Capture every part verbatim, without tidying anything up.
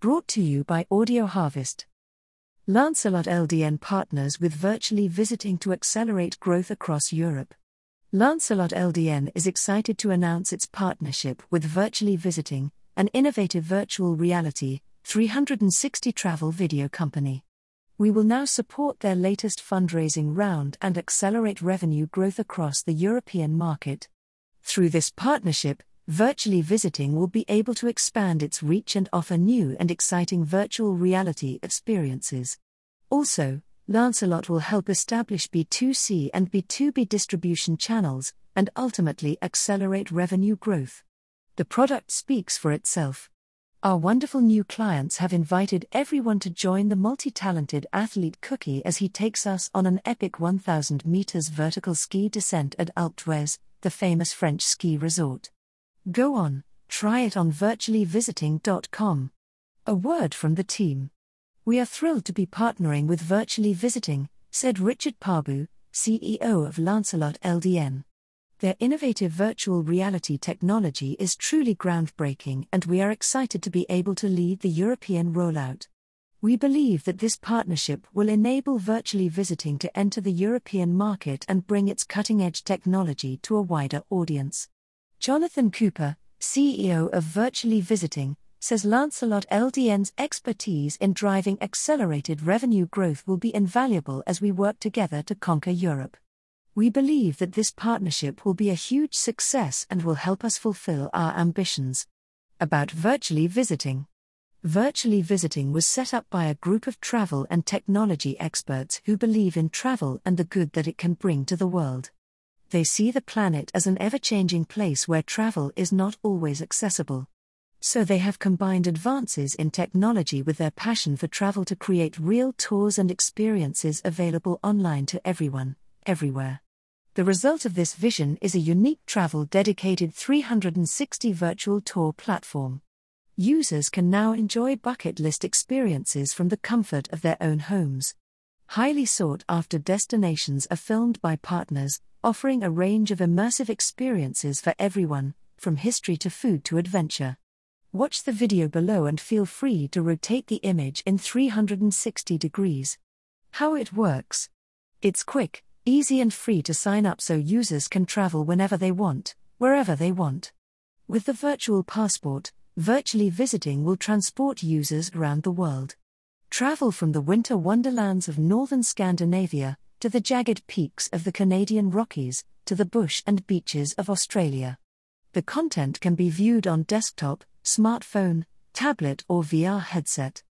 brought to you by Audio Harvest. Lancelot L D N partners with Virtually Visiting to accelerate growth across Europe. Lancelot L D N is excited to announce its partnership with Virtually Visiting, an innovative virtual reality, three sixty travel video company. We will now support their latest fundraising round and accelerate revenue growth across the European market. Through this partnership, Virtually Visiting will be able to expand its reach and offer new and exciting virtual reality experiences. Also, Lancelot will help establish B two C and B two B distribution channels, and ultimately accelerate revenue growth. The product speaks for itself. Our wonderful new clients have invited everyone to join the multi-talented athlete Cookie as he takes us on an epic one thousand meters vertical ski descent at Alpe d'Huez, the famous French ski resort. Go on, try it on virtually visiting dot com. A word from the team. We are thrilled to be partnering with Virtually Visiting, said Richard Pabu, C E O of Lancelot L D N. Their innovative virtual reality technology is truly groundbreaking, and we are excited to be able to lead the European rollout. We believe that this partnership will enable Virtually Visiting to enter the European market and bring its cutting-edge technology to a wider audience. Jonathan Cooper, C E O of Virtually Visiting, says Lancelot L D N's expertise in driving accelerated revenue growth will be invaluable as we work together to conquer Europe. We believe that this partnership will be a huge success and will help us fulfill our ambitions. About Virtually Visiting. Virtually Visiting was set up by a group of travel and technology experts who believe in travel and the good that it can bring to the world. They see the planet as an ever-changing place where travel is not always accessible. So they have combined advances in technology with their passion for travel to create real tours and experiences available online to everyone, everywhere. The result of this vision is a unique travel-dedicated three sixty virtual tour platform. Users can now enjoy bucket list experiences from the comfort of their own homes. Highly sought-after destinations are filmed by partners, offering a range of immersive experiences for everyone, from history to food to adventure. Watch the video below and feel free to rotate the image in three sixty degrees. How it works? It's quick, easy and free to sign up so users can travel whenever they want, wherever they want. With the virtual passport, Virtually Visiting will transport users around the world. Travel from the winter wonderlands of northern Scandinavia, to the jagged peaks of the Canadian Rockies, to the bush and beaches of Australia. The content can be viewed on desktop, smartphone, tablet or V R headset.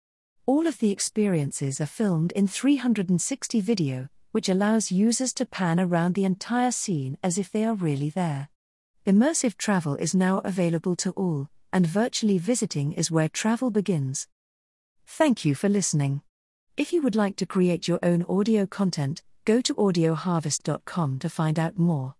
All of the experiences are filmed in three sixty video, which allows users to pan around the entire scene as if they are really there. Immersive travel is now available to all, and Virtually Visiting is where travel begins. Thank you for listening. If you would like to create your own audio content, go to audio harvest dot com to find out more.